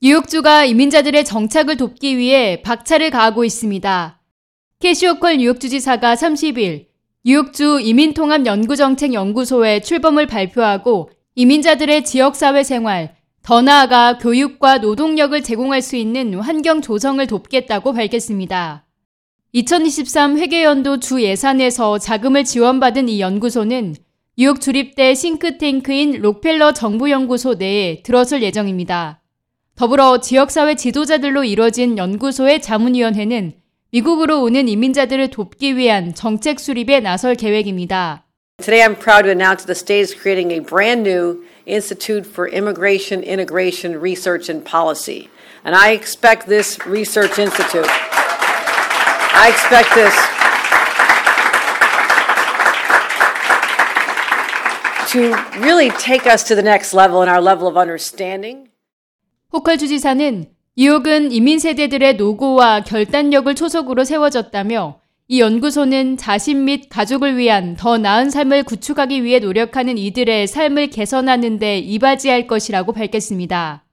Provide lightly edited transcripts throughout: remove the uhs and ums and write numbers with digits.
뉴욕주가 이민자들의 정착을 돕기 위해 박차를 가하고 있습니다. 캐시 호컬 뉴욕주지사가 30일 뉴욕주 이민통합연구정책연구소의 출범을 발표하고 이민자들의 지역사회 생활, 더 나아가 교육과 노동력을 제공할 수 있는 환경 조성을 돕겠다고 밝혔습니다. 2023 회계연도 주 예산에서 자금을 지원받은 이 연구소는 뉴욕 주립대 싱크탱크인 록펠러 정부연구소 내에 들어설 예정입니다. 더불어 지역사회 지도자들로 이뤄진 연구소의 자문위원회는 미국으로 오는 이민자들을 돕기 위한 정책 수립에 나설 계획입니다. Today I'm proud to announce that the state is creating a brand new Institute for Immigration, Integration, Research and Policy. And I expect this to really take us to the next level in our level of understanding. 호컬 주지사는 뉴욕은 이민 세대들의 노고와 결단력을 초석으로 세워졌다며 이 연구소는 자신 및 가족을 위한 더 나은 삶을 구축하기 위해 노력하는 이들의 삶을 개선하는 데 이바지할 것이라고 밝혔습니다.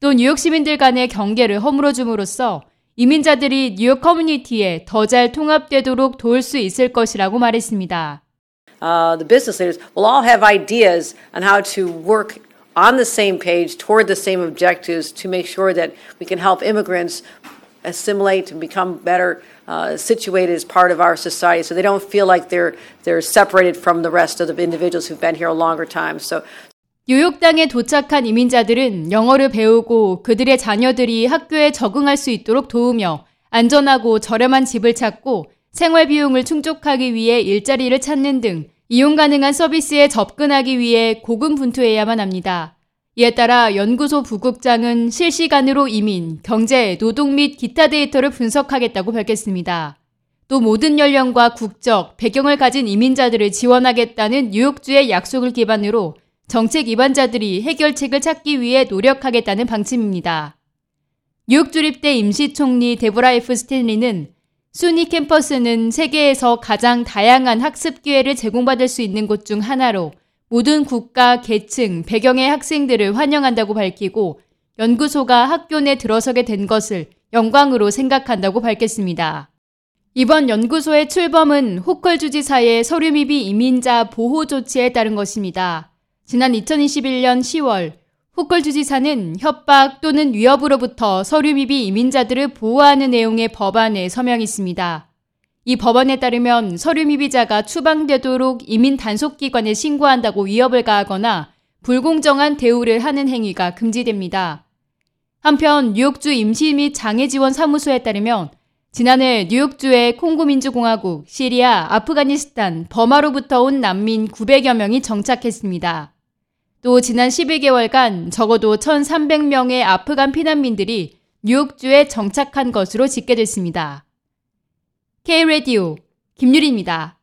또 뉴욕 시민들 간의 경계를 허물어줌으로써 이민자들이 뉴욕 커뮤니티에 더 잘 통합되도록 도울 수 있을 것이라고 말했습니다. The business leaders will all have ideas on how to work on the same page toward the same objectives to make sure that we can help immigrants assimilate and become better situated as part of our society so they don't feel like they're separated from the rest of the individuals who've been here a longer time. So 뉴욕 땅에 도착한 이민자들은 영어를 배우고 그들의 자녀들이 학교에 적응할 수 있도록 도우며 안전하고 저렴한 집을 찾고 생활 비용을 충족하기 위해 일자리를 찾는 등 이용 가능한 서비스에 접근하기 위해 고군분투해야만 합니다. 이에 따라 연구소 부국장은 실시간으로 이민, 경제, 노동 및 기타 데이터를 분석하겠다고 밝혔습니다. 또 모든 연령과 국적, 배경을 가진 이민자들을 지원하겠다는 뉴욕주의 약속을 기반으로 정책 입안자들이 해결책을 찾기 위해 노력하겠다는 방침입니다. 뉴욕 주립대 임시총리 데보라 F. 스탠리는 SUNY 캠퍼스는 세계에서 가장 다양한 학습 기회를 제공받을 수 있는 곳 중 하나로 모든 국가, 계층, 배경의 학생들을 환영한다고 밝히고 연구소가 학교 내 들어서게 된 것을 영광으로 생각한다고 밝혔습니다. 이번 연구소의 출범은 호컬 주지사의 서류 미비 이민자 보호 조치에 따른 것입니다. 지난 2021년 10월 호컬 주지사는 협박 또는 위협으로부터 서류 미비 이민자들을 보호하는 내용의 법안에 서명했습니다. 이 법안에 따르면 서류 미비자가 추방되도록 이민 단속기관에 신고한다고 위협을 가하거나 불공정한 대우를 하는 행위가 금지됩니다. 한편 뉴욕주 임시 및 장애 지원 사무소에 따르면 지난해 뉴욕주의 콩고민주공화국, 시리아, 아프가니스탄, 버마로부터 온 난민 900여 명이 정착했습니다. 또 지난 11개월간 적어도 1,300명의 아프간 피난민들이 뉴욕주에 정착한 것으로 집계됐습니다. K-radio 김유리입니다.